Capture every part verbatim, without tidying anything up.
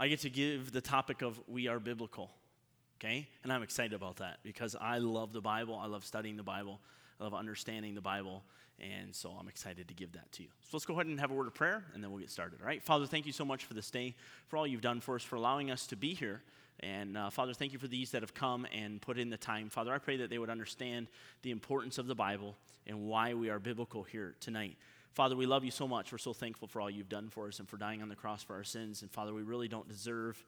I get to give the topic of We Are Biblical, okay? And I'm excited about that because I love the Bible. I love studying the Bible. I love understanding the Bible. And so I'm excited to give that to you. So let's go ahead and have a word of prayer, and then we'll get started, all right? Father, thank you so much for this day, for all you've done for us, for allowing us to be here. And, uh, Father, thank you for these that have come and put in the time. Father, I pray that they would understand the importance of the Bible and why we are biblical here tonight. Father, we love you so much. We're so thankful for all you've done for us and for dying on the cross for our sins. And, Father, we really don't deserve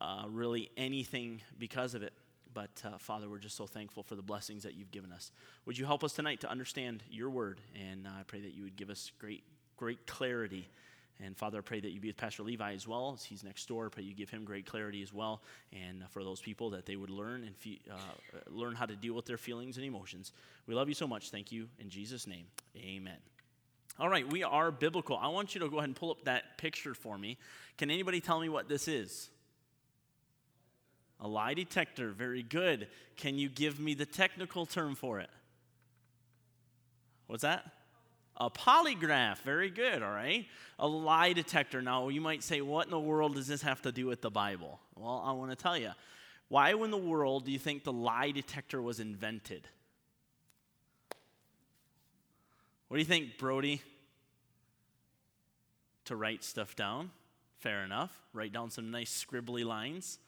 uh, really anything because of it. But, uh, Father, we're just so thankful for the blessings that you've given us. Would you help us tonight to understand your word? And uh, I pray that you would give us great, great clarity. And, Father, I pray that you be with Pastor Levi as well. As he's next door, I pray you give him great clarity as well. And for those people, that they would learn and fe- uh, learn how to deal with their feelings and emotions. We love you so much. Thank you. In Jesus' name, amen. All right, We Are Biblical. I want you to go ahead and pull up that picture for me. Can anybody tell me what this is? A lie detector. Very good. Can you give me the technical term for it? What's that? A polygraph. Very good, all right? A lie detector. Now, you might say, what in the world does this have to do with the Bible? Well, I want to tell you. Why in the world do you think the lie detector was invented? What do you think, Brody? To write stuff down. Fair enough. Write down some nice scribbly lines.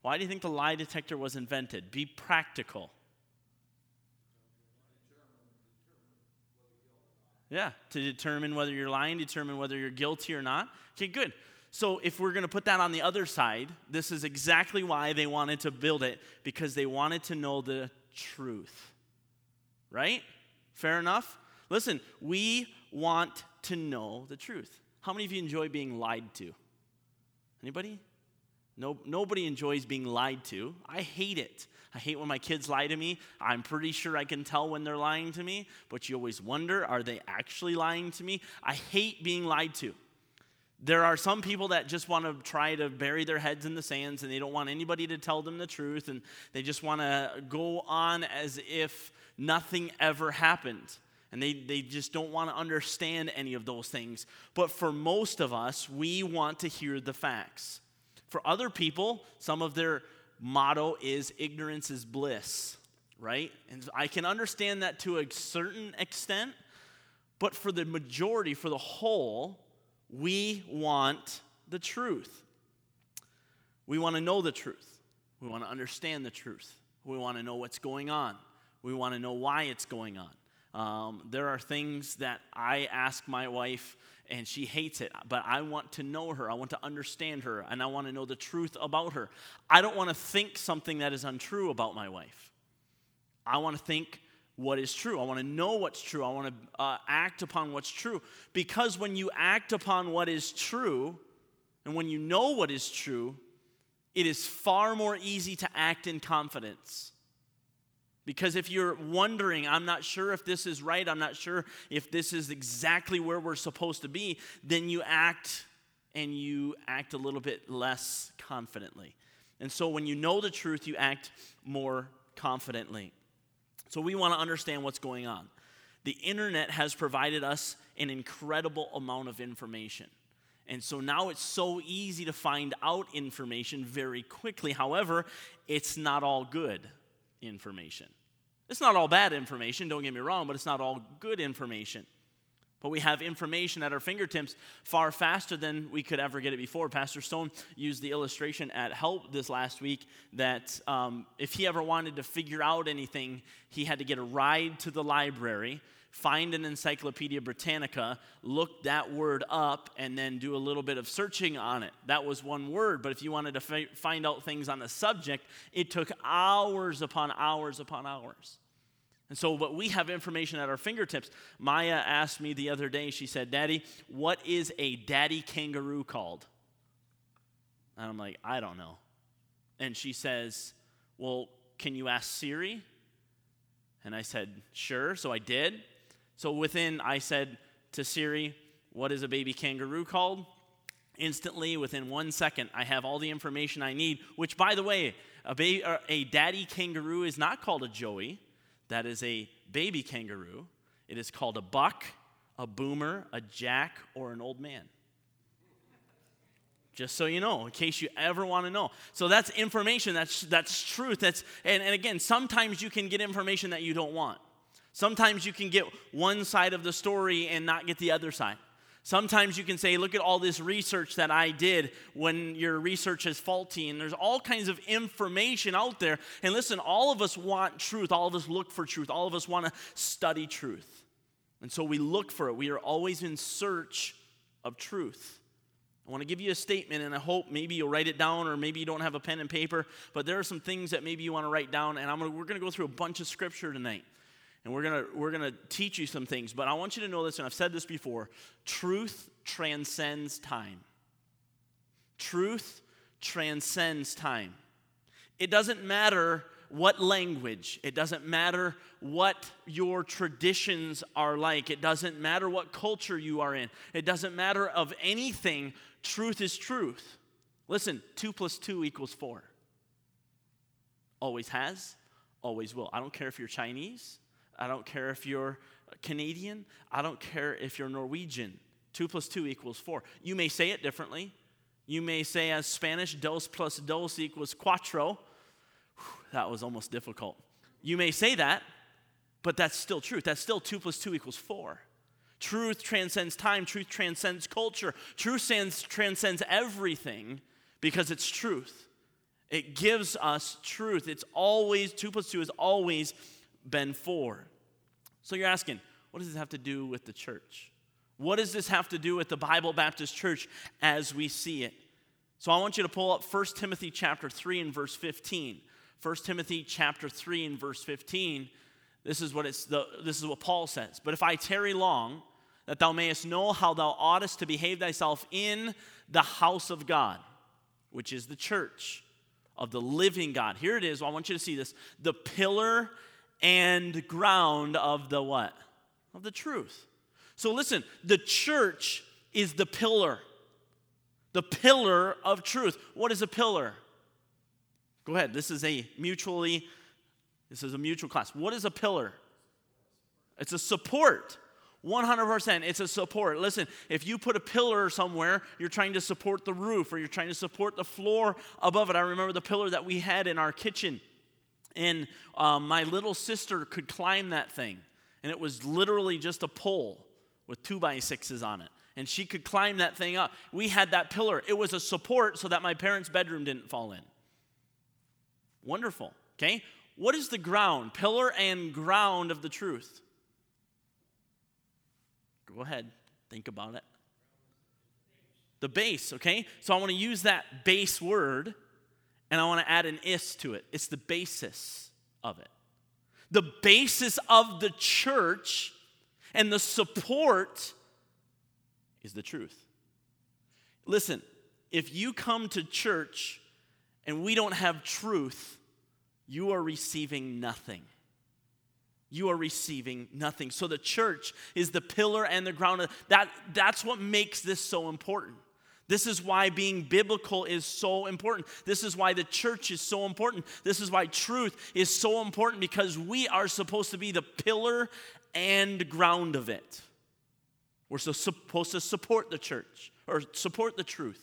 Why do you think the lie detector was invented? Be practical. Yeah, to determine whether you're lying, determine whether you're guilty or not. Okay, good. So if we're going to put that on the other side, this is exactly why they wanted to build it, because they wanted to know the truth. Right? Fair enough? Listen, we want to know the truth. How many of you enjoy being lied to? Anybody? No, nobody enjoys being lied to. I hate it. I hate when my kids lie to me. I'm pretty sure I can tell when they're lying to me, but you always wonder, are they actually lying to me? I hate being lied to. There are some people that just want to try to bury their heads in the sands, and they don't want anybody to tell them the truth, and they just want to go on as if nothing ever happened. And they, they just don't want to understand any of those things. But for most of us, we want to hear the facts. For other people, some of their motto is ignorance is bliss, right? And I can understand that to a certain extent, but for the majority, for the whole, we want the truth. We want to know the truth. We want to understand the truth. We want to know what's going on. We want to know why it's going on. Um, there are things that I ask my wife, and she hates it, but I want to know her. I want to understand her, and I want to know the truth about her. I don't want to think something that is untrue about my wife. I want to think what is true. I want to know what's true. I want to uh, act upon what's true, because when you act upon what is true, and when you know what is true, it is far more easy to act in confidence. Because if you're wondering, I'm not sure if this is right, I'm not sure if this is exactly where we're supposed to be, then you act and you act a little bit less confidently. And so when you know the truth, you act more confidently. So we want to understand what's going on. The internet has provided us an incredible amount of information. And so now it's so easy to find out information very quickly. However, it's not all good information. It's not all bad information, don't get me wrong, but it's not all good information. But we have information at our fingertips far faster than we could ever get it before. Pastor Stone used the illustration at Help this last week that um, if he ever wanted to figure out anything, he had to get a ride to the library, find an Encyclopedia Britannica, look that word up, and then do a little bit of searching on it. That was one word, but if you wanted to fi- find out things on the subject, it took hours upon hours upon hours. And so, but we have information at our fingertips. Maya asked me the other day, she said, Daddy, what is a daddy kangaroo called? And I'm like, I don't know. And she says, well, can you ask Siri? And I said, sure, so I did. So within, I said to Siri, what is a baby kangaroo called? Instantly, within one second, I have all the information I need, which, by the way, a, ba- a daddy kangaroo is not called a joey. That is a baby kangaroo. It is called a buck, a boomer, a jack, or an old man. Just so you know, in case you ever want to know. So that's information, that's that's truth. That's and, and again, sometimes you can get information that you don't want. Sometimes you can get one side of the story and not get the other side. Sometimes you can say, look at all this research that I did, when your research is faulty, and there's all kinds of information out there. And listen, all of us want truth. All of us look for truth. All of us want to study truth. And so we look for it. We are always in search of truth. I want to give you a statement, and I hope maybe you'll write it down, or maybe you don't have a pen and paper, but there are some things that maybe you want to write down, and I'm gonna, we're going to go through a bunch of scripture tonight, and we're going to we're going to teach you some things, but I want you to know this, and I've said this before, truth transcends time. Truth transcends time. It doesn't matter what language, it doesn't matter what your traditions are like, it doesn't matter what culture you are in, it doesn't matter of anything, truth is truth. Listen, two plus two equals four. Always has, always will. I don't care if you're Chinese, I don't care if you're Canadian, I don't care if you're Norwegian, two plus two equals four. You may say it differently. You may say as Spanish, dos plus dos equals cuatro. That was almost difficult. You may say that, but that's still truth. That's still two plus two equals four. Truth transcends time. Truth transcends culture. Truth transcends everything because it's truth. It gives us truth. It's always, two plus two has always been four. So you're asking, what does this have to do with the church? What does this have to do with the Bible Baptist Church as we see it? So I want you to pull up First Timothy chapter three and verse fifteen. First Timothy chapter three and verse fifteen, this is what it's the, this is what Paul says. But if I tarry long, that thou mayest know how thou oughtest to behave thyself in the house of God, which is the church of the living God. Here it is. I want you to see this. The pillar and ground of the what? Of the truth. So listen, the church is the pillar. The pillar of truth. What is a pillar? Go ahead. This is a mutually, this is a mutual class. What is a pillar? It's a support. one hundred percent. It's a support. Listen, if you put a pillar somewhere, you're trying to support the roof, or you're trying to support the floor above it. I remember the pillar that we had in our kitchen, and um, my little sister could climb that thing, and it was literally just a pole with two by sixes on it. And she could climb that thing up. We had that pillar. It was a support so that my parents' bedroom didn't fall in. Wonderful, okay? What is the ground, pillar and ground of the truth? Go ahead, think about it. The base, okay? So I want to use that base word, and I want to add an is to it. It's the basis of it. The basis of the church and the support is the truth. Listen, if you come to church and we don't have truth, you are receiving nothing. You are receiving nothing. So the church is the pillar and the ground. That, that's what makes this so important. This is why being biblical is so important. This is why the church is so important. This is why truth is so important, because we are supposed to be the pillar and ground of it. We're so supposed to support the church, or support the truth.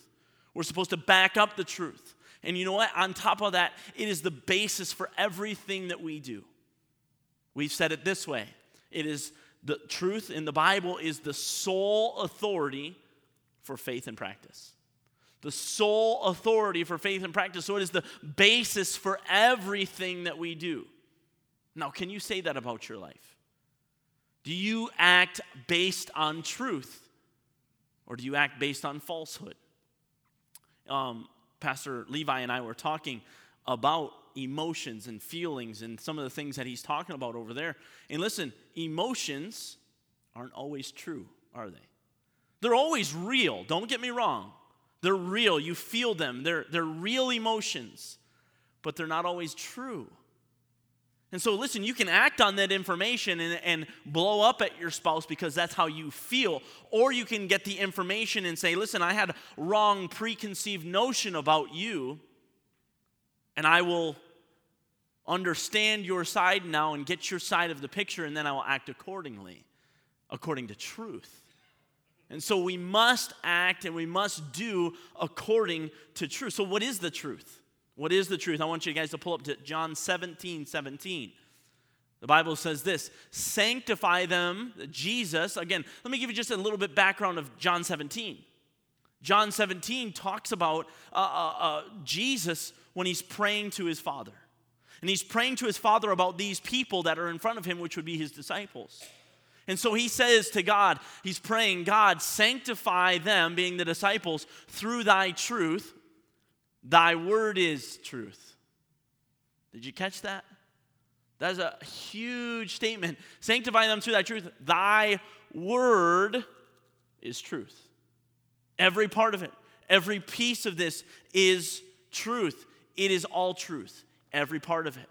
We're supposed to back up the truth. And you know what? On top of that, it is the basis for everything that we do. We've said it this way. It is the truth in the Bible is the sole authority for faith and practice. The sole authority for faith and practice. So it is the basis for everything that we do. Now, can you say that about your life? Do you act based on truth? Or do you act based on falsehood? Um... Pastor Levi and I were talking about emotions and feelings and some of the things that he's talking about over there. And listen, emotions aren't always true, are they? They're always real. Don't get me wrong. They're real. You feel them. They're, they're real emotions, but they're not always true. And so listen, you can act on that information and, and blow up at your spouse because that's how you feel. Or you can get the information and say, listen, I had a wrong preconceived notion about you, and I will understand your side now and get your side of the picture, and then I will act accordingly, according to truth. And so we must act and we must do according to truth. So what is the truth? What is the truth? I want you guys to pull up to John seventeen seventeen. The Bible says this, sanctify them, Jesus. Again, let me give you just a little bit background of John seventeen. John seventeen talks about uh, uh, uh, Jesus when he's praying to his Father. And he's praying to his Father about these people that are in front of him, which would be his disciples. And so he says to God, he's praying, God, sanctify them, being the disciples, through thy truth. Thy word is truth. Did you catch that? That is a huge statement. Sanctify them through thy truth. Thy word is truth. Every part of it, every piece of this is truth. It is all truth, every part of it.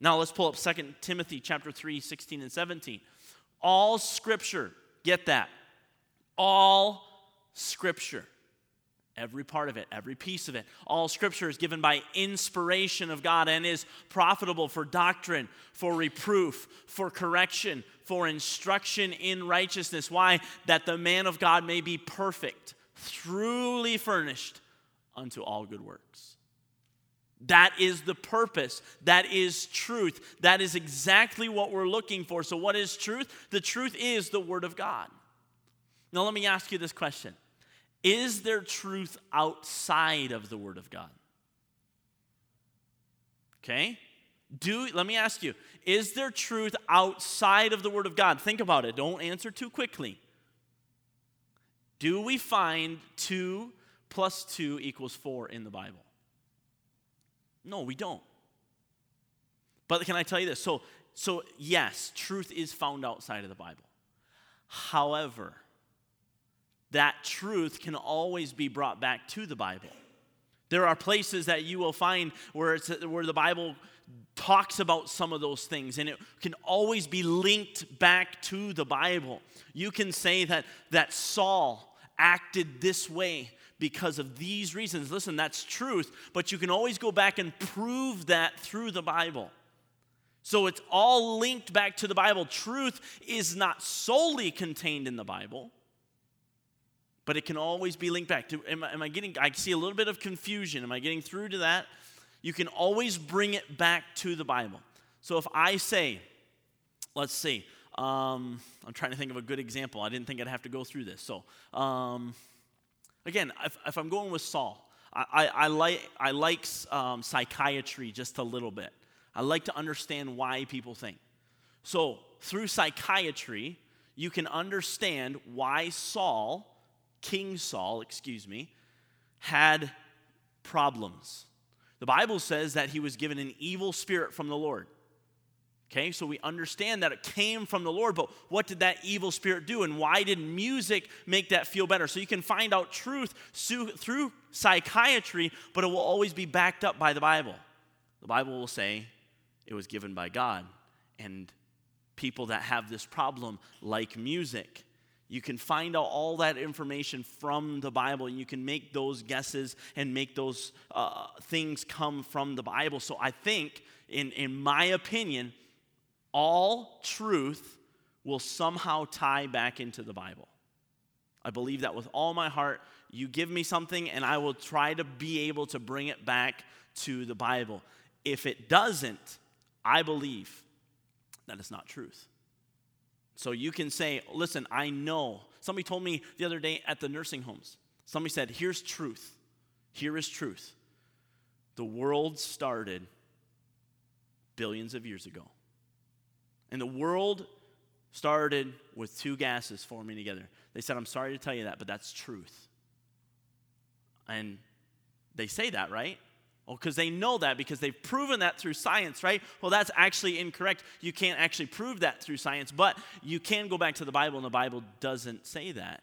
Now let's pull up Second Timothy chapter three, sixteen and seventeen. All scripture, get that, all scripture, every part of it, every piece of it. All scripture is given by inspiration of God and is profitable for doctrine, for reproof, for correction, for instruction in righteousness. Why? That the man of God may be perfect, truly furnished unto all good works. That is the purpose. That is truth. That is exactly what we're looking for. So what is truth? The truth is the Word of God. Now let me ask you this question. Is there truth outside of the Word of God? Okay? Do let me ask you, is there truth outside of the Word of God? Think about it. Don't answer too quickly. Do we find two plus two equals four in the Bible? No, we don't. But can I tell you this? So, so yes, truth is found outside of the Bible. However, that truth can always be brought back to the Bible. There are places that you will find where it's, where the Bible talks about some of those things, and it can always be linked back to the Bible. You can say that, that Saul acted this way because of these reasons. Listen, that's truth, but you can always go back and prove that through the Bible. So it's all linked back to the Bible. Truth is not solely contained in the Bible, but it can always be linked back. To, am, am I getting, I see a little bit of confusion. Am I getting through to that? You can always bring it back to the Bible. So if I say, let's see, um, I'm trying to think of a good example. I didn't think I'd have to go through this. So, um... Again, if, if I'm going with Saul, I, I, I like, I like um, psychiatry just a little bit. I like to understand why people think. So through psychiatry, you can understand why Saul, King Saul, excuse me, had problems. The Bible says that he was given an evil spirit from the Lord. Okay, so we understand that it came from the Lord, but what did that evil spirit do, and why did music make that feel better? So you can find out truth through psychiatry, but it will always be backed up by the Bible. The Bible will say it was given by God, and people that have this problem like music. You can find out all that information from the Bible, and you can make those guesses and make those uh, things come from the Bible. So I think, in, in my opinion, all truth will somehow tie back into the Bible. I believe that with all my heart. You give me something, and I will try to be able to bring it back to the Bible. If it doesn't, I believe that it's not truth. So you can say, listen, I know. Somebody told me the other day at the nursing homes, somebody said, here's truth. Here is truth. The world started billions of years ago. And the world started with two gases forming together. They said, I'm sorry to tell you that, but that's truth. And they say that, right? Well, because they know that, because they've proven that through science, right? Well, that's actually incorrect. You can't actually prove that through science, but you can go back to the Bible, and the Bible doesn't say that.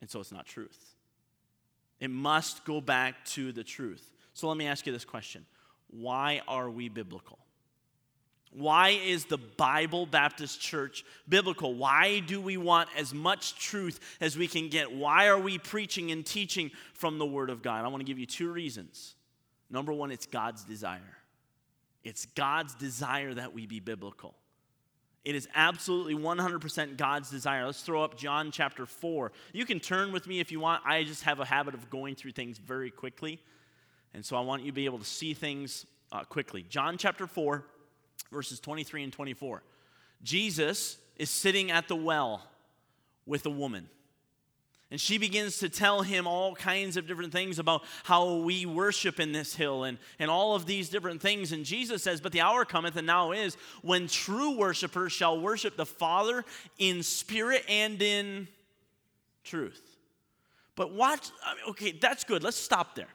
And so it's not truth. It must go back to the truth. So let me ask you this question. Why are we biblical? Why is the Bible Baptist Church biblical? Why do we want as much truth as we can get? Why are we preaching and teaching from the Word of God? I want to give you two reasons. Number one, it's God's desire. It's God's desire that we be biblical. It is absolutely one hundred percent God's desire. Let's throw up John chapter four. You can turn with me if you want. I just have a habit of going through things very quickly. And so I want you to be able to see things uh, quickly. John chapter four, verses twenty-three and twenty-four. Jesus is sitting at the well with a woman. And she begins to tell him all kinds of different things about how we worship in this hill and, and all of these different things. And Jesus says, but the hour cometh, and now is, when true worshipers shall worship the Father in spirit and in truth. But watch, okay, that's good. Let's stop there.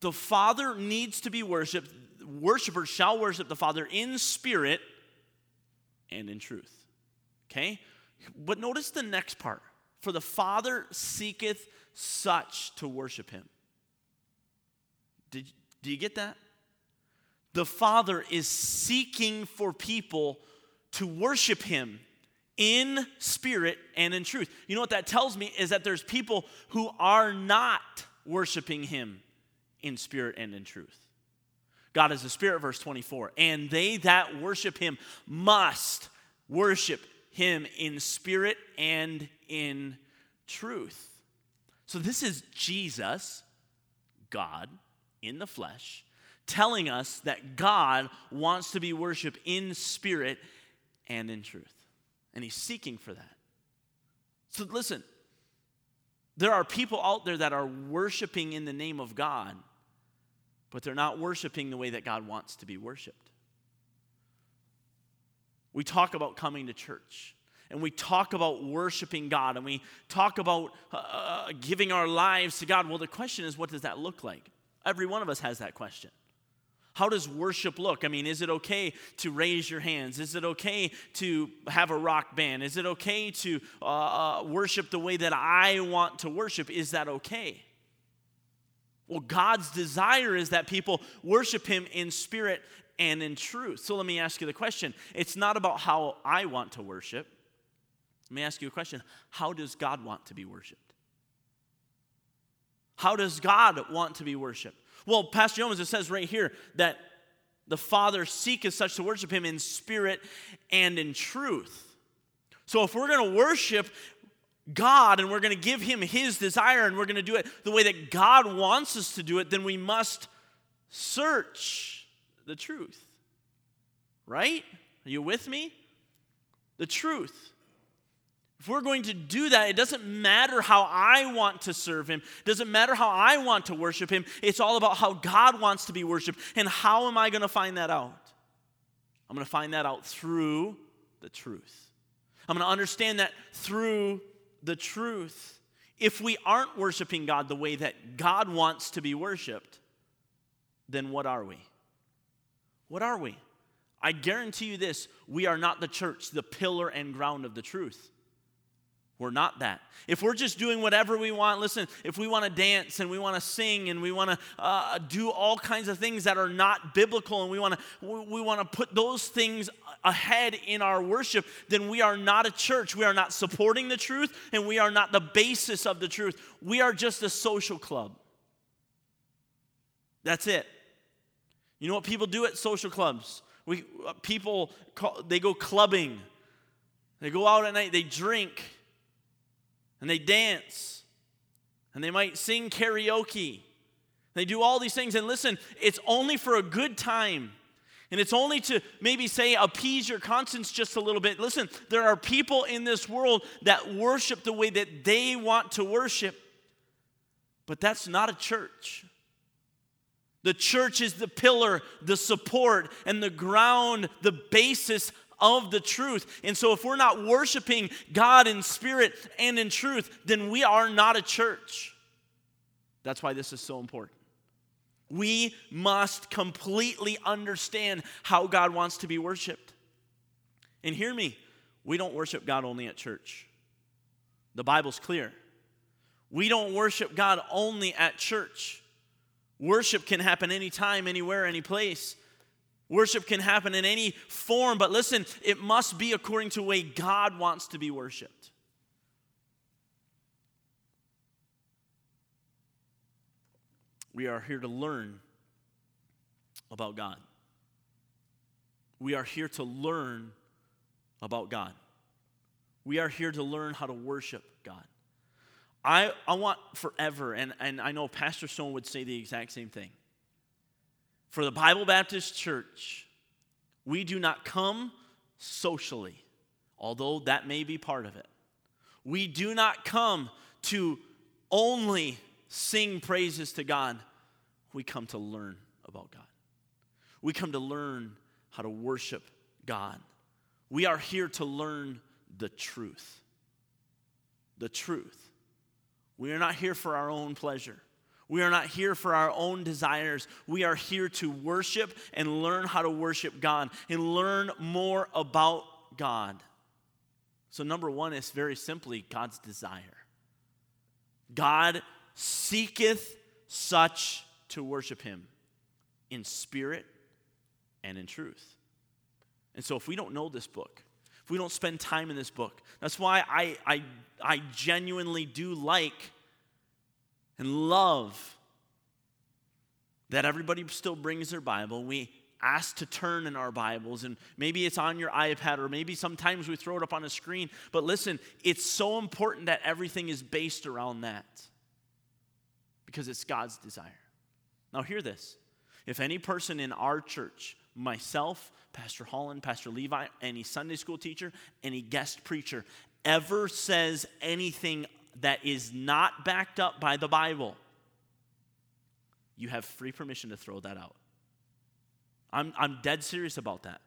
The Father needs to be worshiped. Worshipers shall worship the Father in spirit and in truth. Okay? But notice the next part. For the Father seeketh such to worship him. Did, do you get that? The Father is seeking for people to worship him in spirit and in truth. You know what that tells me is that there's people who are not worshiping him in spirit and in truth. God is the Spirit, verse twenty-four. And they that worship him must worship him in spirit and in truth. So this is Jesus, God in the flesh, telling us that God wants to be worshiped in spirit and in truth. And he's seeking for that. So listen, there are people out there that are worshiping in the name of God, but they're not worshiping the way that God wants to be worshiped. We talk about coming to church. And we talk about worshiping God, and we talk about uh, giving our lives to God. Well, the question is, what does that look like? Every one of us has that question. How does worship look? I mean, is it okay to raise your hands? Is it okay to have a rock band? Is it okay to uh, worship the way that I want to worship? Is that okay? Well, God's desire is that people worship him in spirit and in truth. So let me ask you the question. It's not about how I want to worship. Let me ask you a question. How does God want to be worshiped? How does God want to be worshiped? Well, Pastor Jones, it says right here that the Father seeketh such to worship him in spirit and in truth. So if we're going to worship God and we're going to give him his desire and we're going to do it the way that God wants us to do it, then we must search the truth. Right? Are you with me? The truth. If we're going to do that, it doesn't matter how I want to serve him. It doesn't matter how I want to worship him. It's all about how God wants to be worshiped. And how am I going to find that out? I'm going to find that out through the truth. I'm going to understand that through the truth. If we aren't worshiping God the way that God wants to be worshiped, then what are we? What are we? I guarantee you this, we are not the church, the pillar and ground of the truth. We're not that. If we're just doing whatever we want, listen, if we want to dance and we want to sing and we want to uh, do all kinds of things that are not biblical and we want to we want to put those things ahead in our worship, then we are not a church. We are not supporting the truth and we are not the basis of the truth. We are just a social club. That's it. You know what people do at social clubs? We uh, people, call, they go clubbing. They go out at night, they drink. And they dance, and they might sing karaoke. They do all these things, and listen, it's only for a good time, and it's only to maybe say appease your conscience just a little bit. Listen, there are people in this world that worship the way that they want to worship, but that's not a church. The church is the pillar, the support, and the ground, the basis of the truth. And so if we're not worshiping God in spirit and in truth, then we are not a church. That's why this is so important. We must completely understand how God wants to be worshiped. And hear me, we don't worship God only at church. The Bible's clear. We don't worship God only at church. Worship can happen anytime, anywhere, any place. Worship can happen in any form, but listen, it must be according to the way God wants to be worshiped. We are here to learn about God. We are here to learn about God. We are here to learn how to worship God. I, I want forever, and, and I know Pastor Stone would say the exact same thing. For the Bible Baptist Church, we do not come socially, although that may be part of it. We do not come to only sing praises to God. We come to learn about God. We come to learn how to worship God. We are here to learn the truth. The truth. We are not here for our own pleasure. We are not here for our own desires. We are here to worship and learn how to worship God and learn more about God. So number one is very simply God's desire. God seeketh such to worship him in spirit and in truth. And so if we don't know this book, if we don't spend time in this book, that's why I, I, I genuinely do like and love that everybody still brings their Bible. We ask to turn in our Bibles, and maybe it's on your iPad, or maybe sometimes we throw it up on a screen. But listen, it's so important that everything is based around that because it's God's desire. Now hear this. If any person in our church, myself, Pastor Holland, Pastor Levi, any Sunday school teacher, any guest preacher, ever says anything that is not backed up by the Bible, you have free permission to throw that out. I'm, I'm dead serious about that.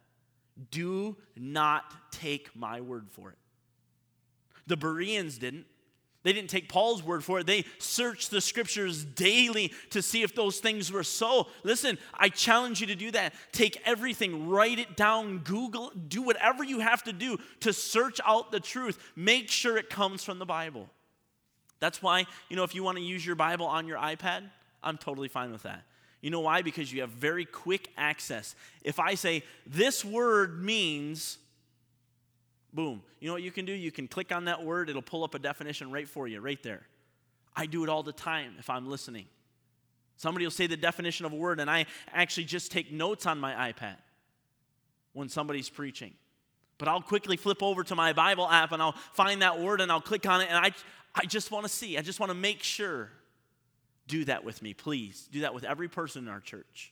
Do not take my word for it. The Bereans didn't. They didn't take Paul's word for it. They searched the scriptures daily to see if those things were so. Listen, I challenge you to do that. Take everything, write it down, Google, do whatever you have to do to search out the truth. Make sure it comes from the Bible. That's why, you know, if you want to use your Bible on your iPad, I'm totally fine with that. You know why? Because you have very quick access. If I say, this word means, boom. You know what you can do? You can click on that word. It'll pull up a definition right for you, right there. I do it all the time if I'm listening. Somebody will say the definition of a word, and I actually just take notes on my iPad when somebody's preaching. But I'll quickly flip over to my Bible app, and I'll find that word, and I'll click on it, and I, I just want to see. I just want to make sure. Do that with me, please. Do that with every person in our church.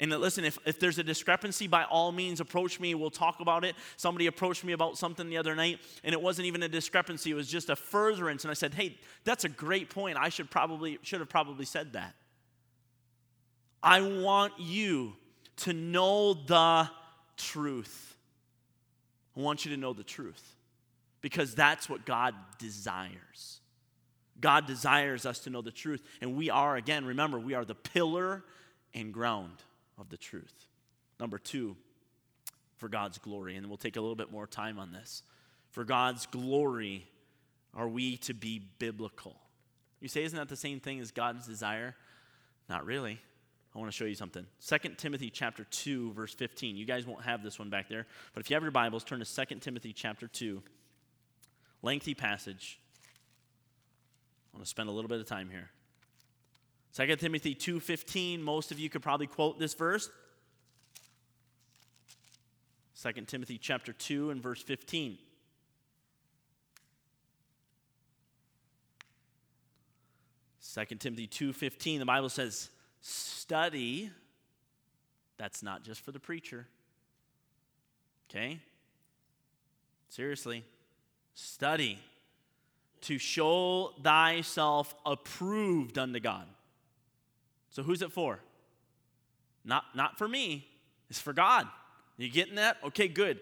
And listen, if, if there's a discrepancy, by all means, approach me. We'll talk about it. Somebody approached me about something the other night, and it wasn't even a discrepancy. It was just a furtherance. And I said, hey, that's a great point. I should probably should have probably said that. I want you to know the truth. I want you to know the truth because that's what God desires. God desires us to know the truth. And we are, again, remember, we are the pillar and ground of the truth. Number two, for God's glory. And we'll take a little bit more time on this. For God's glory, are we to be biblical? You say, isn't that the same thing as God's desire? Not really. I want to show you something. Second Timothy chapter two, verse fifteen. You guys won't have this one back there. But if you have your Bibles, turn to Second Timothy chapter two. Lengthy passage. I want to spend a little bit of time here. Second Timothy two fifteen, most of you could probably quote this verse. Second Timothy chapter two and verse fifteen. Second Timothy two fifteen, the Bible says, study, that's not just for the preacher. Okay? Seriously. Study to show thyself approved unto God. So who's it for? Not, not for me. It's for God. You getting that? Okay, good.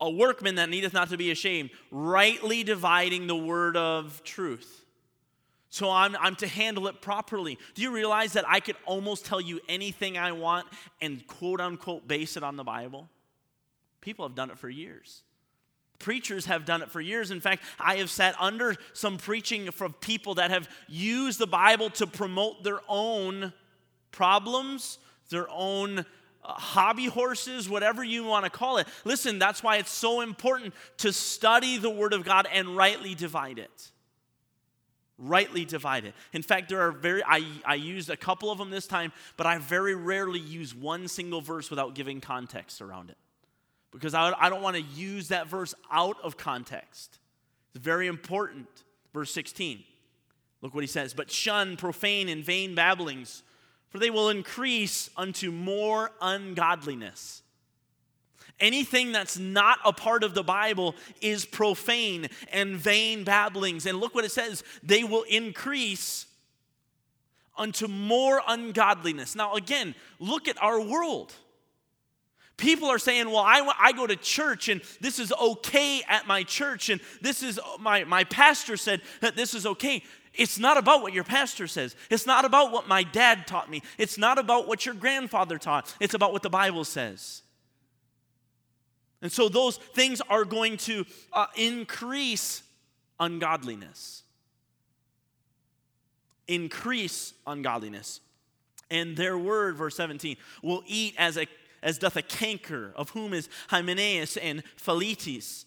A workman that needeth not to be ashamed, rightly dividing the word of truth. So I'm, I'm to handle it properly. Do you realize that I could almost tell you anything I want and quote unquote base it on the Bible? People have done it for years. Preachers have done it for years. In fact, I have sat under some preaching from people that have used the Bible to promote their own problems, their own uh, hobby horses, whatever you want to call it. Listen, that's why it's so important to study the Word of God and rightly divide it. Rightly divide it. In fact, there are very, I, I used a couple of them this time, but I very rarely use one single verse without giving context around it. because I, I don't want to use that verse out of context. It's very important. Verse sixteen, look what he says. But shun profane and vain babblings, for they will increase unto more ungodliness. Anything that's not a part of the Bible is profane and vain babblings. And look what it says. They will increase unto more ungodliness. Now again, look at our world. People are saying, well, I, I go to church and this is okay at my church. And this is, my, my pastor said that this is okay. It's not about what your pastor says. It's not about what my dad taught me. It's not about what your grandfather taught. It's about what the Bible says. And so those things are going to uh, increase ungodliness. Increase ungodliness. And their word, verse seventeen, will eat as a as doth a canker, of whom is Hymenaeus and Philetus,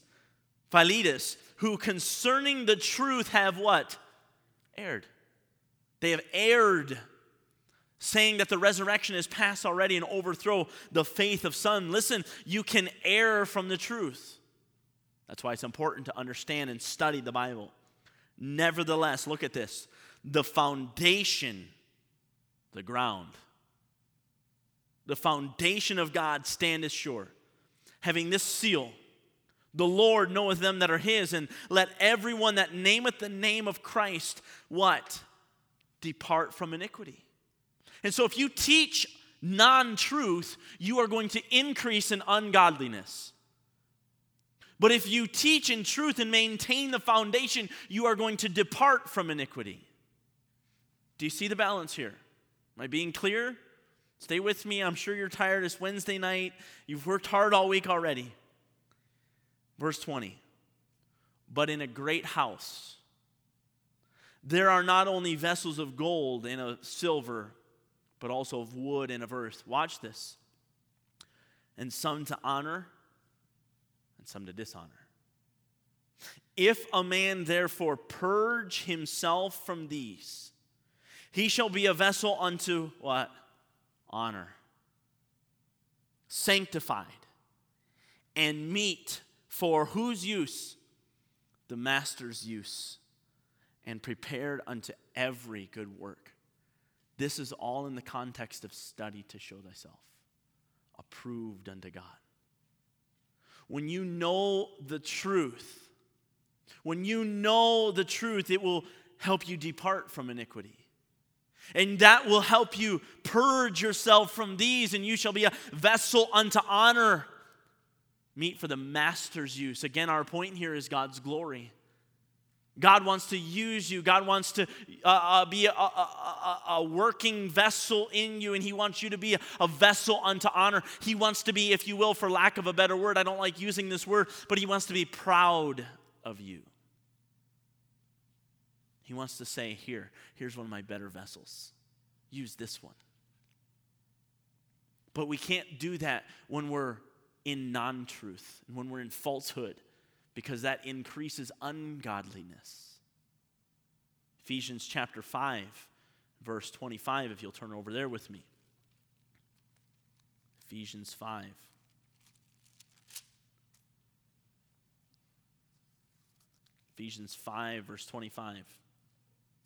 Philetus, who concerning the truth have what? Erred. They have erred, saying that the resurrection is past already and overthrow the faith of some. Listen, you can err from the truth. That's why it's important to understand and study the Bible. Nevertheless, look at this. The foundation, the ground, the foundation of God standeth sure, having this seal, the Lord knoweth them that are his, and let everyone that nameth the name of Christ, what? Depart from iniquity. And so if you teach non-truth, you are going to increase in ungodliness. But if you teach in truth and maintain the foundation, you are going to depart from iniquity. Do you see the balance here? Am I being clear? Stay with me. I'm sure you're tired. It's Wednesday night. You've worked hard all week already. Verse twenty. But in a great house, there are not only vessels of gold and of silver, but also of wood and of earth. Watch this. And some to honor, and some to dishonor. If a man therefore purge himself from these, he shall be a vessel unto what? Honor. Sanctified. And meet for whose use? The master's use. And prepared unto every good work. This is all in the context of study to show thyself approved unto God. When you know the truth, when you know the truth, it will help you depart from iniquity. And that will help you purge yourself from these, and you shall be a vessel unto honor, meet for the master's use. Again, our point here is God's glory. God wants to use you. God wants to uh, uh, be a, a, a working vessel in you, and he wants you to be a, a vessel unto honor. He wants to be, if you will, for lack of a better word, I don't like using this word, but he wants to be proud of you. He wants to say, here, here's one of my better vessels. Use this one. But we can't do that when we're in non-truth, and when we're in falsehood, because that increases ungodliness. Ephesians chapter five, verse twenty-five, if you'll turn over there with me. Ephesians five. Ephesians five, verse twenty-five.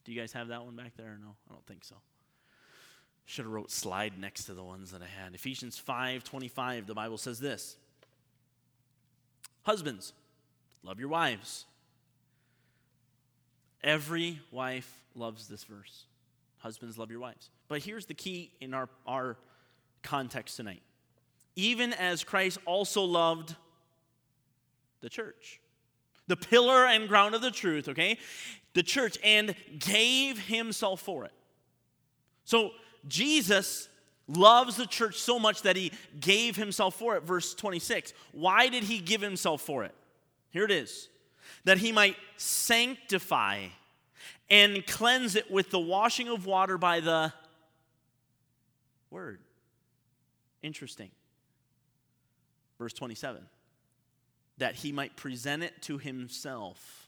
Do you guys have that one back there or no? I don't think so. Should have wrote slide next to the ones that I had. Ephesians five, twenty-five, the Bible says this. Husbands, love your wives. Every wife loves this verse. Husbands, love your wives. But here's the key in our, our context tonight. Even as Christ also loved the church, the pillar and ground of the truth, okay? The church, and gave himself for it. So Jesus loves the church so much that he gave himself for it. Verse twenty-six, why did he give himself for it? Here it is. That he might sanctify and cleanse it with the washing of water by the word. Interesting. Verse twenty-seven. That he might present it to himself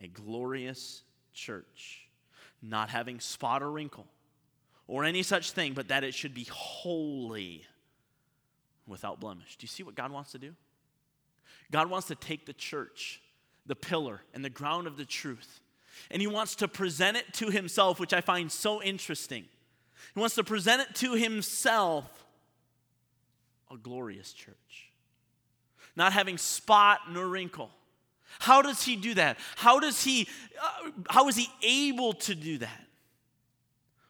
a glorious church, not having spot or wrinkle or any such thing, but that it should be holy without blemish. Do you see what God wants to do? God wants to take the church, the pillar and the ground of the truth, and he wants to present it to himself, which I find so interesting. He wants to present it to himself, a glorious church, not having spot nor wrinkle. How does he do that? How does he, uh, how is he able to do that?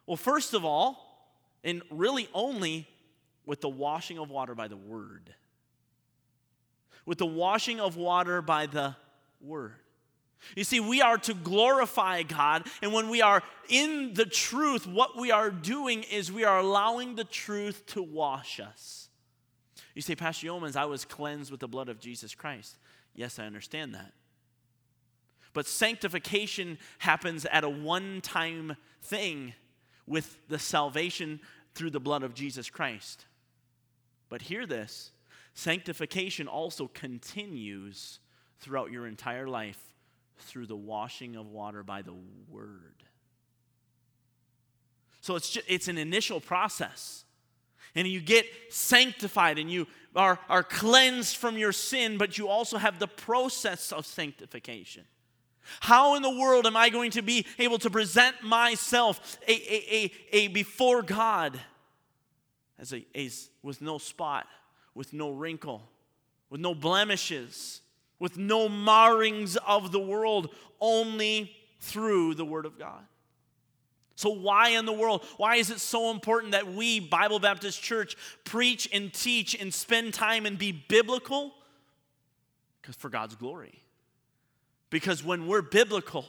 Well, first of all, and really only with the washing of water by the word. With the washing of water by the word. You see, we are to glorify God, and when we are in the truth, what we are doing is we are allowing the truth to wash us. You say, Pastor Yeomans, I was cleansed with the blood of Jesus Christ. Yes, I understand that. But sanctification happens at a one-time thing with the salvation through the blood of Jesus Christ. But hear this, sanctification also continues throughout your entire life through the washing of water by the word. So it's just, it's an initial process. And you get sanctified and you are, are cleansed from your sin, but you also have the process of sanctification. How in the world am I going to be able to present myself a, a, a, a before God as a, a, with no spot, with no wrinkle, with no blemishes, with no marrings of the world, only through the Word of God? So why in the world, why is it so important that we, Bible Baptist Church, preach and teach and spend time and be biblical? Because for God's glory. Because when we're biblical,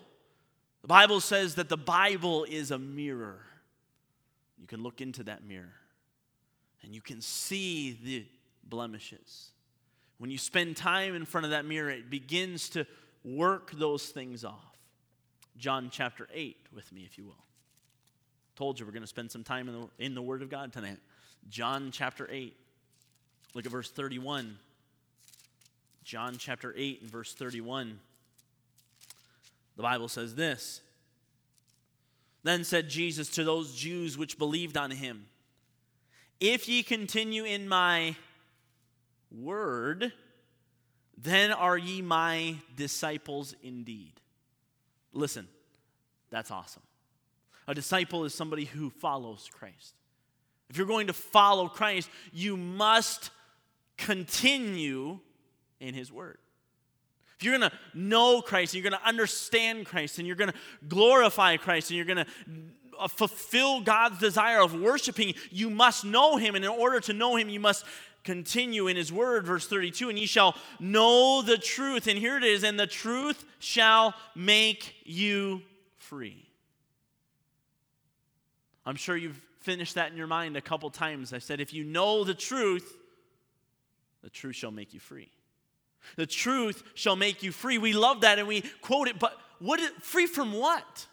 the Bible says that the Bible is a mirror. You can look into that mirror and you can see the blemishes. When you spend time in front of that mirror, it begins to work those things off. John chapter eight with me, if you will. Told you we're going to spend some time in the, in the Word of God tonight. John chapter eight. Look at verse thirty-one. John chapter eight and verse thirty-one. The Bible says this. Then said Jesus to those Jews which believed on him, if ye continue in my word, then are ye my disciples indeed. Listen, that's awesome. A disciple is somebody who follows Christ. If you're going to follow Christ, you must continue in his word. If you're going to know Christ, and you're going to understand Christ, and you're going to glorify Christ, and you're going to fulfill God's desire of worshiping, you must know him, and in order to know him, you must continue in his word. Verse thirty-two, and ye shall know the truth, and here it is, and the truth shall make you free. I'm sure you've finished that in your mind a couple times. I said, if you know the truth, the truth shall make you free. The truth shall make you free. We love that and we quote it, but what is, free from what?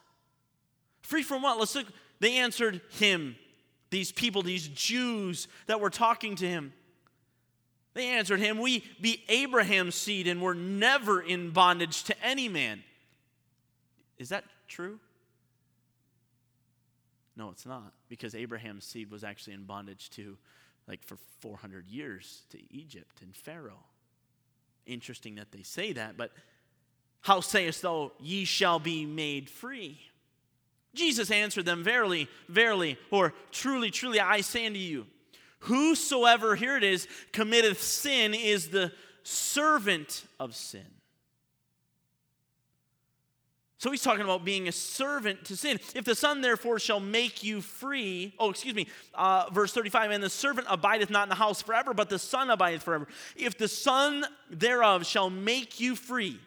Free from what? Let's look. They answered him, these people, these Jews that were talking to him. They answered him, we be Abraham's seed and were never in bondage to any man. Is that true? No, it's not, because Abraham's seed was actually in bondage to, like, for four hundred years to Egypt and Pharaoh. Interesting that they say that, but how sayest thou, ye shall be made free? Jesus answered them, verily, verily, or truly, truly, I say unto you, whosoever, here it is, committeth sin is the servant of sin. So he's talking about being a servant to sin. If the Son therefore shall make you free, oh, excuse me, uh, verse thirty-five, and the servant abideth not in the house forever, but the Son abideth forever. If the Son thereof shall make you free,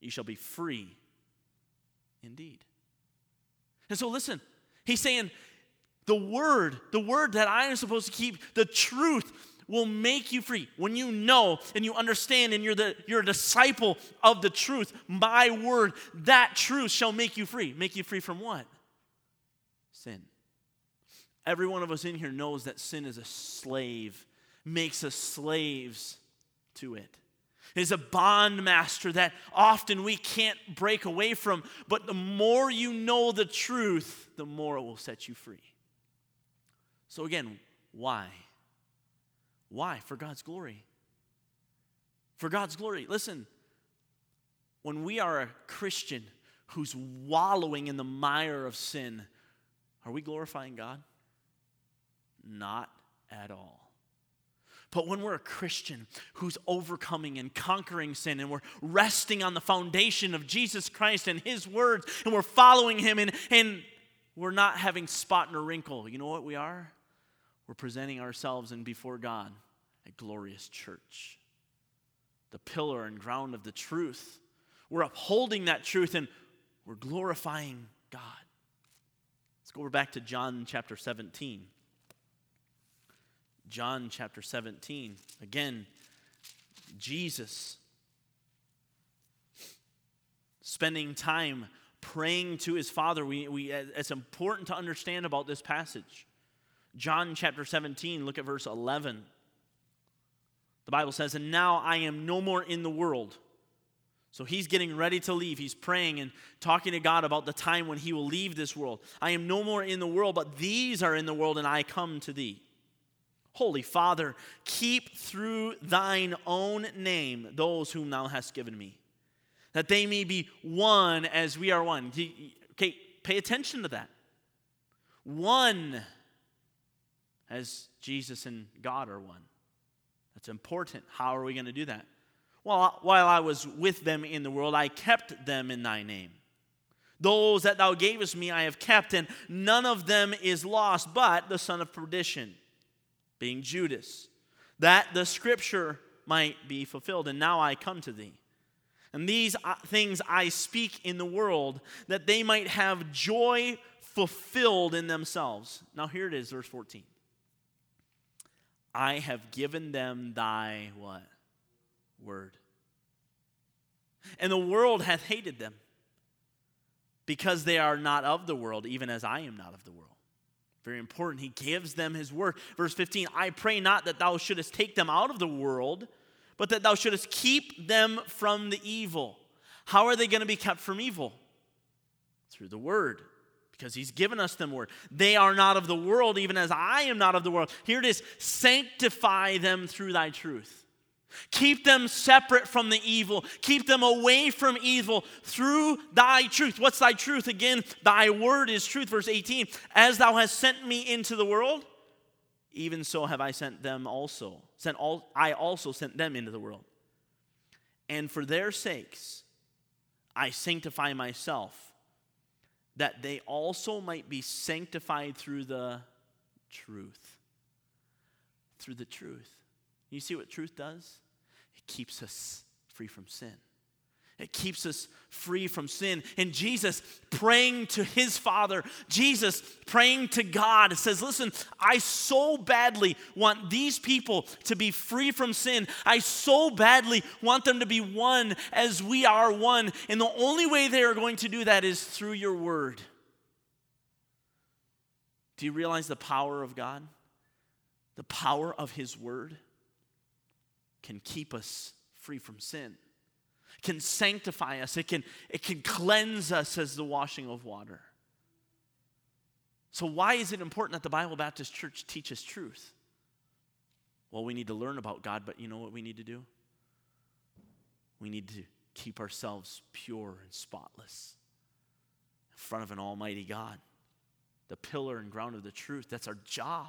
you shall be free indeed. And so listen, he's saying the word, the word that I am supposed to keep, the truth will make you free. When you know and you understand and you're the you're a disciple of the truth, my word, that truth shall make you free. Make you free from what? Sin. Every one of us in here knows that sin is a slave, makes us slaves to it. It is a bondmaster that often we can't break away from, but the more you know the truth, the more it will set you free. So again, why? Why? For God's glory. For God's glory. Listen, when we are a Christian who's wallowing in the mire of sin, are we glorifying God? Not at all. But when we're a Christian who's overcoming and conquering sin and we're resting on the foundation of Jesus Christ and His words and we're following Him and, and we're not having spot nor wrinkle, you know what we are? We're presenting ourselves and before God a glorious church, the pillar and ground of the truth. We're upholding that truth and we're glorifying God. Let's go back to John chapter seventeen. John chapter seventeen. Again, Jesus spending time praying to his Father. We, we, it's important to understand about this passage. John chapter seventeen, look at verse eleven. The Bible says, "And now I am no more in the world." So he's getting ready to leave. He's praying and talking to God about the time when he will leave this world. "I am no more in the world, but these are in the world, and I come to thee. Holy Father, keep through thine own name those whom thou hast given me, that they may be one as we are one." Okay, pay attention to that. One as Jesus and God are one. That's important. How are we going to do that? Well, while I was with them in the world, I kept them in thy name. Those that thou gavest me I have kept, and none of them is lost but the son of perdition, being Judas, that the scripture might be fulfilled. And now I come to thee. And these things I speak in the world, that they might have joy fulfilled in themselves. Now here it is, verse fourteen. I have given them thy what? Word. And the world hath hated them, because they are not of the world, even as I am not of the world. Very important. He gives them his word. Verse fifteen, I pray not that thou shouldest take them out of the world, but that thou shouldest keep them from the evil. How are they going to be kept from evil? Through the word, because he's given us them word. They are not of the world, even as I am not of the world. Here it is, sanctify them through thy truth. Keep them separate from the evil. Keep them away from evil through thy truth. What's thy truth? Again, thy word is truth. Verse eighteen, as thou hast sent me into the world, even so have I sent them also. Sent all, I also sent them into the world. And for their sakes, I sanctify myself, that they also might be sanctified through the truth. Through the truth. You see what truth does? It keeps us free from sin. It keeps us free from sin. And Jesus praying to his Father, Jesus praying to God, says, listen, I so badly want these people to be free from sin. I so badly want them to be one as we are one. And the only way they are going to do that is through your word. Do you realize the power of God? The power of his word can keep us free from sin, can sanctify us, it can, it can cleanse us as the washing of water. So why is it important that the Bible Baptist Church teaches truth? Well, we need to learn about God, but you know what we need to do? We need to keep ourselves pure and spotless in front of an almighty God, the pillar and ground of the truth. That's our job,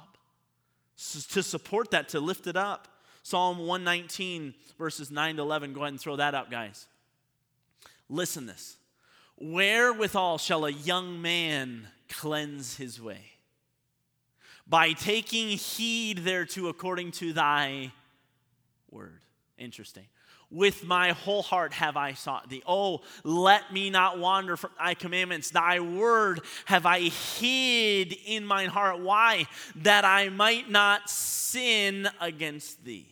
so to support that, to lift it up. Psalm one nineteen, verses nine to eleven. Go ahead and throw that up, guys. Listen this. Wherewithal shall a young man cleanse his way? By taking heed thereto according to thy word. Interesting. With my whole heart have I sought thee. Oh, let me not wander from thy commandments. Thy word have I hid in mine heart. Why? That I might not sin against thee.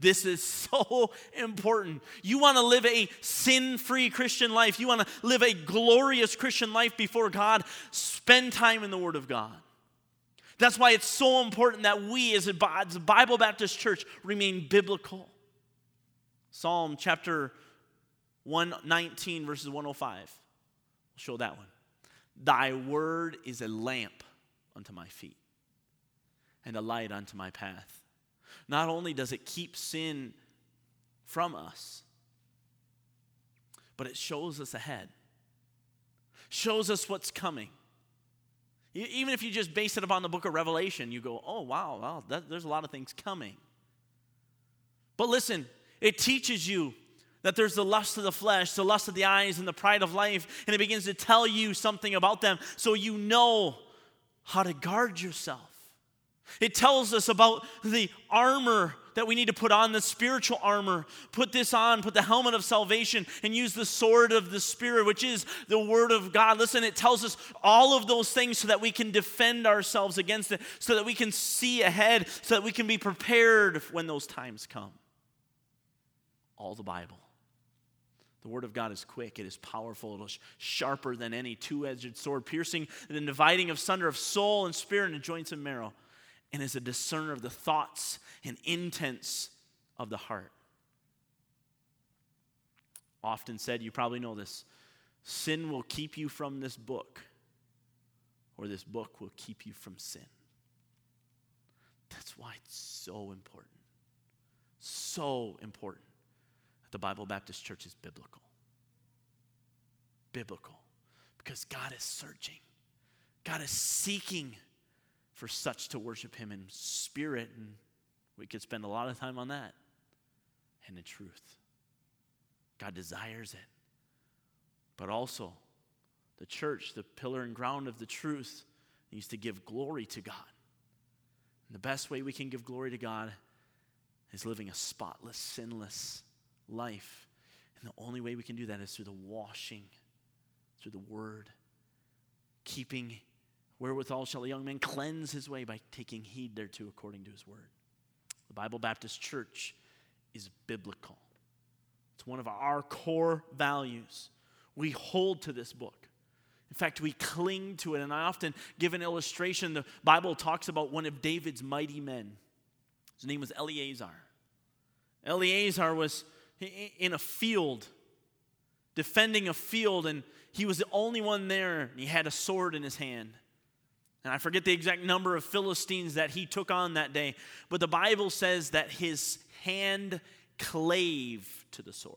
This is so important. You want to live a sin-free Christian life. You want to live a glorious Christian life before God. Spend time in the Word of God. That's why it's so important that we as a Bible Baptist Church remain biblical. Psalm chapter one nineteen, verses one oh five. We'll show that one. Thy word is a lamp unto my feet and a light unto my path. Not only does it keep sin from us, but it shows us ahead, shows us what's coming. Even if you just base it upon the book of Revelation, you go, oh, wow, wow that, there's a lot of things coming. But listen, it teaches you that there's the lust of the flesh, the lust of the eyes, and the pride of life, and it begins to tell you something about them so you know how to guard yourself. It tells us about the armor that we need to put on, the spiritual armor. Put this on, put the helmet of salvation, and use the sword of the Spirit, which is the word of God. Listen, it tells us all of those things so that we can defend ourselves against it, so that we can see ahead, so that we can be prepared when those times come. All the Bible. The word of God is quick, it is powerful, it is sharper than any two-edged sword, piercing the dividing asunder of soul and spirit and joints and marrow, and is a discerner of the thoughts and intents of the heart. Often said, you probably know this, sin will keep you from this book, or this book will keep you from sin. That's why it's so important, so important. The Bible Baptist Church is biblical. Biblical. Because God is searching. God is seeking for such to worship him in spirit. And we could spend a lot of time on that. And in truth. God desires it. But also, the church, the pillar and ground of the truth, needs to give glory to God. And the best way we can give glory to God is living a spotless, sinless life. And the only way we can do that is through the washing, through the word, keeping wherewithal shall a young man cleanse his way by taking heed thereto according to his word. The Bible Baptist Church is biblical. It's one of our core values. We hold to this book. In fact, we cling to it. And I often give an illustration. The Bible talks about one of David's mighty men. His name was Eleazar. Eleazar was in a field, defending a field, and he was the only one there, and he had a sword in his hand. And I forget the exact number of Philistines that he took on that day, but the Bible says that his hand clave to the sword.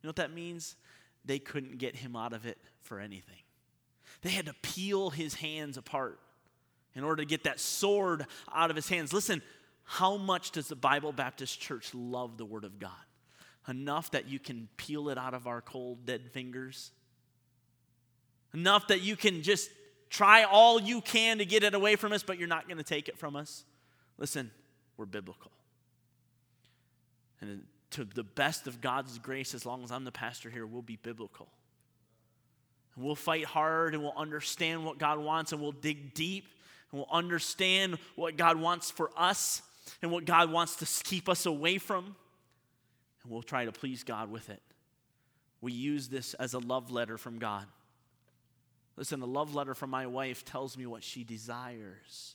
You know what that means? They couldn't get him out of it for anything. They had to peel his hands apart in order to get that sword out of his hands. Listen, how much does the Bible Baptist Church love the Word of God? Enough that you can peel it out of our cold, dead fingers? Enough that you can just try all you can to get it away from us, but you're not going to take it from us? Listen, we're biblical. And to the best of God's grace, as long as I'm the pastor here, we'll be biblical. And we'll fight hard, and we'll understand what God wants, and we'll dig deep, and we'll understand what God wants for us, and what God wants to keep us away from, and we'll try to please God with it. We use this as a love letter from God. Listen, a love letter from my wife tells me what she desires.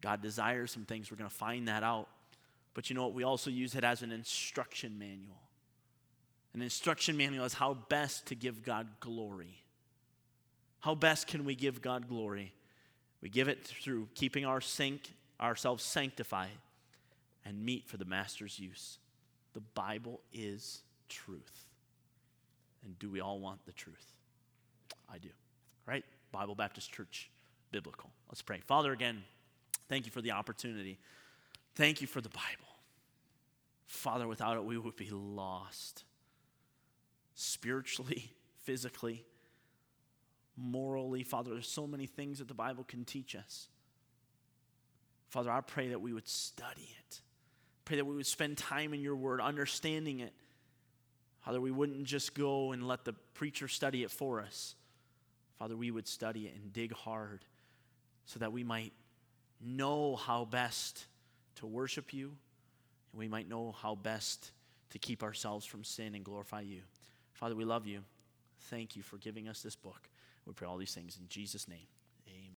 God desires some things. We're going to find that out. But you know what? We also use it as an instruction manual. An instruction manual is how best to give God glory. How best can we give God glory? We give it through keeping our sanct- ourselves sanctified and meet for the master's use. The Bible is truth. And do we all want the truth? I do. All right? Bible Baptist Church, biblical. Let's pray. Father, again, thank you for the opportunity. Thank you for the Bible. Father, without it, we would be lost. Spiritually, physically, morally, Father, there's so many things that the Bible can teach us. Father, I pray that we would study it. Pray that we would spend time in your word, understanding it. Father, we wouldn't just go and let the preacher study it for us. Father, we would study it and dig hard so that we might know how best to worship you, and we might know how best to keep ourselves from sin and glorify you. Father, we love you. Thank you for giving us this book. We pray all these things in Jesus' name.